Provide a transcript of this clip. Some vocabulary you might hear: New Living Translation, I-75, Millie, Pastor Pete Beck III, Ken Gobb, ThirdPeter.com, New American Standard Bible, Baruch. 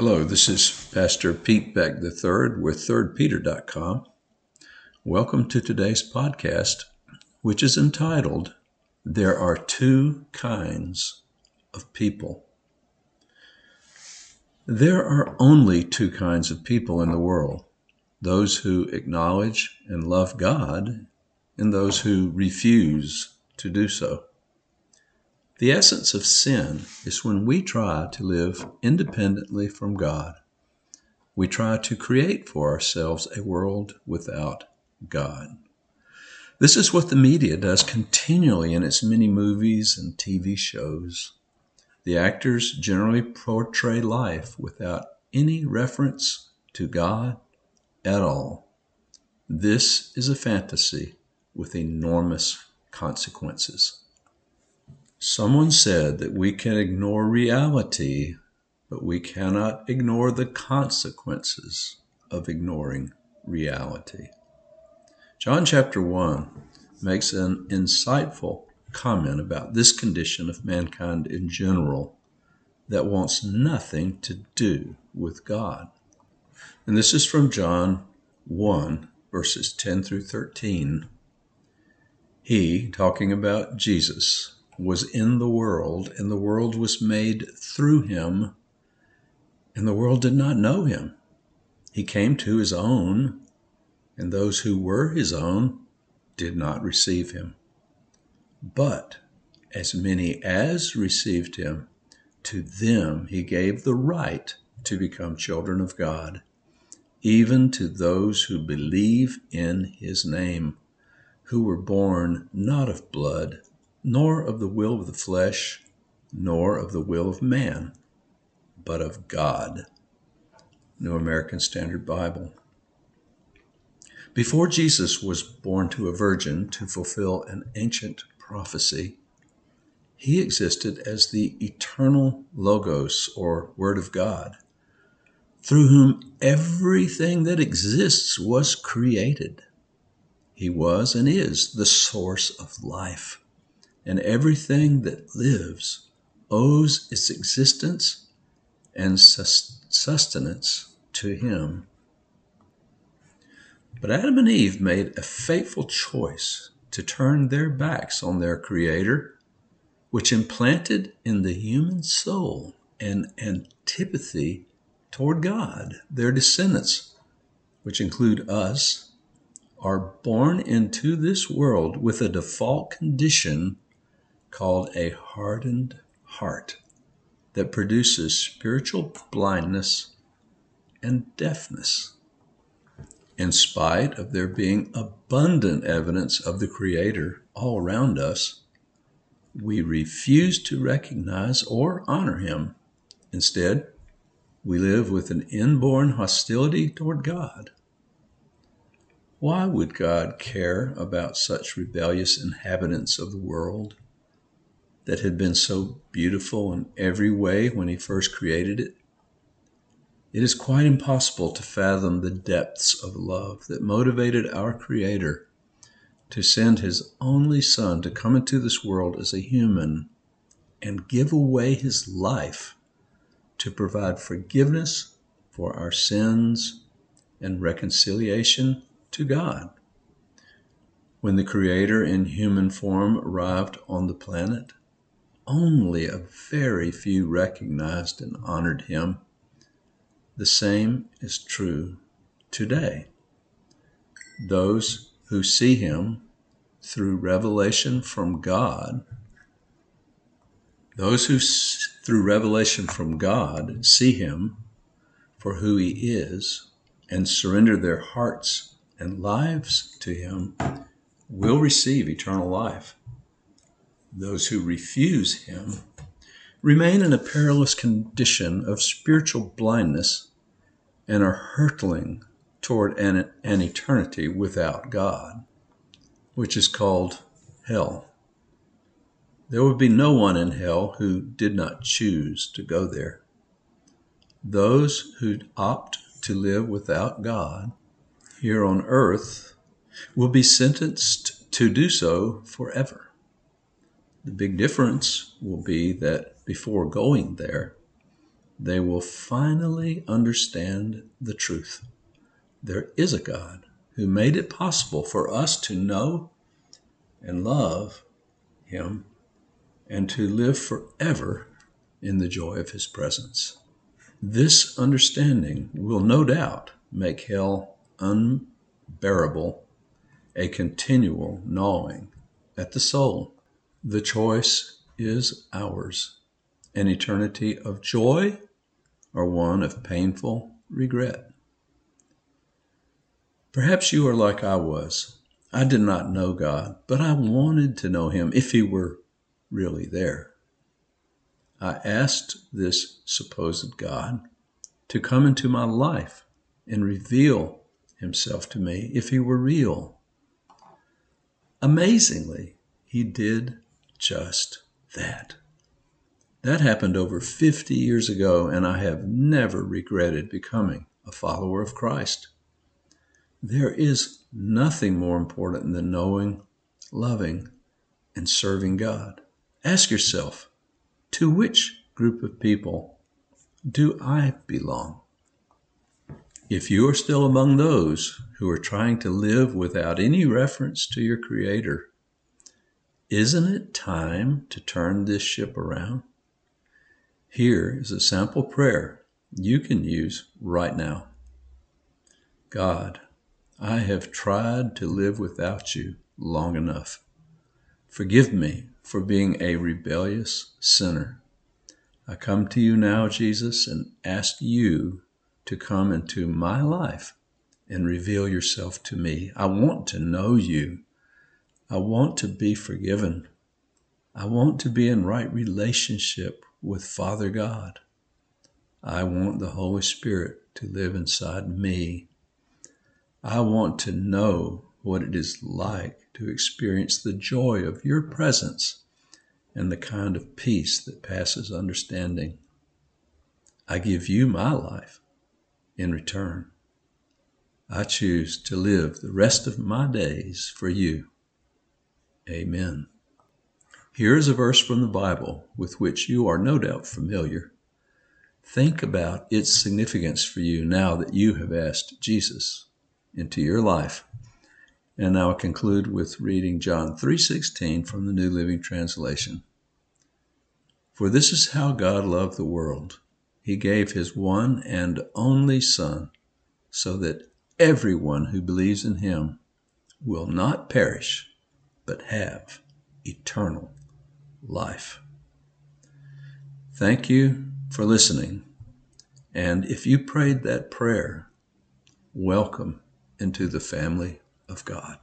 Hello, this is Pastor Pete Beck III with ThirdPeter.com. Welcome to today's podcast, which is entitled, There Are Two Kinds of People. There are only two kinds of people in the world, those who acknowledge and love God and those who refuse to do so. The essence of sin is when we try to live independently from God. We try to create for ourselves a world without God. This is what the media does continually in its many movies and TV shows. The actors generally portray life without any reference to God at all. This is a fantasy with enormous consequences. Someone said that we can ignore reality, but we cannot ignore the consequences of ignoring reality. John chapter 1 makes an insightful comment about this condition of mankind in general that wants nothing to do with God. And this is from John 1, verses 10 through 13. He, talking about Jesus, was in the world, and the world was made through him, and the world did not know him. He came to his own, and those who were his own did not receive him. But as many as received him, to them he gave the right to become children of God, even to those who believe in his name, who were born not of blood, nor of the will of the flesh, nor of the will of man, but of God. New American Standard Bible. Before Jesus was born to a virgin to fulfill an ancient prophecy, he existed as the eternal Logos, or Word of God, through whom everything that exists was created. He was and is the source of life. And everything that lives owes its existence and sustenance to him. But Adam and Eve made a fateful choice to turn their backs on their Creator, which implanted in the human soul an antipathy toward God. Their descendants, which include us, are born into this world with a default condition called a hardened heart that produces spiritual blindness and deafness. In spite of there being abundant evidence of the Creator all around us, we refuse to recognize or honor him. Instead, we live with an inborn hostility toward God. Why would God care about such rebellious inhabitants of the world that had been so beautiful in every way when he first created it? It is quite impossible to fathom the depths of love that motivated our Creator to send his only Son to come into this world as a human and give away his life to provide forgiveness for our sins and reconciliation to God. When the Creator in human form arrived on the planet, only a very few recognized and honored him. The same is true today. Those who see him through revelation from God, see him for who he is and surrender their hearts and lives to him, will receive eternal life. Those who refuse him remain in a perilous condition of spiritual blindness and are hurtling toward an eternity without God, which is called hell. There would be no one in hell who did not choose to go there. Those who opt to live without God here on earth will be sentenced to do so forever. The big difference will be that before going there, they will finally understand the truth. There is a God who made it possible for us to know and love him and to live forever in the joy of his presence. This understanding will no doubt make hell unbearable, a continual gnawing at the soul. The choice is ours, an eternity of joy or one of painful regret. Perhaps you are like I was. I did not know God, but I wanted to know him if he were really there. I asked this supposed God to come into my life and reveal himself to me if he were real. Amazingly, he did just that. That happened over 50 years ago, and I have never regretted becoming a follower of Christ. There is nothing more important than knowing, loving, and serving God. Ask yourself, to which group of people do I belong? If you are still among those who are trying to live without any reference to your Creator, isn't it time to turn this ship around? Here is a sample prayer you can use right now. God, I have tried to live without you long enough. Forgive me for being a rebellious sinner. I come to you now, Jesus, and ask you to come into my life and reveal yourself to me. I want to know you. I want to be forgiven. I want to be in right relationship with Father God. I want the Holy Spirit to live inside me. I want to know what it is like to experience the joy of your presence and the kind of peace that passes understanding. I give you my life in return. I choose to live the rest of my days for you. Amen. Here is a verse from the Bible with which you are no doubt familiar. Think about its significance for you now that you have asked Jesus into your life. And now I conclude with reading John 3:16 from the New Living Translation. For this is how God loved the world. He gave his one and only Son, so that everyone who believes in him will not perish, but have eternal life. Thank you for listening. And if you prayed that prayer, welcome into the family of God.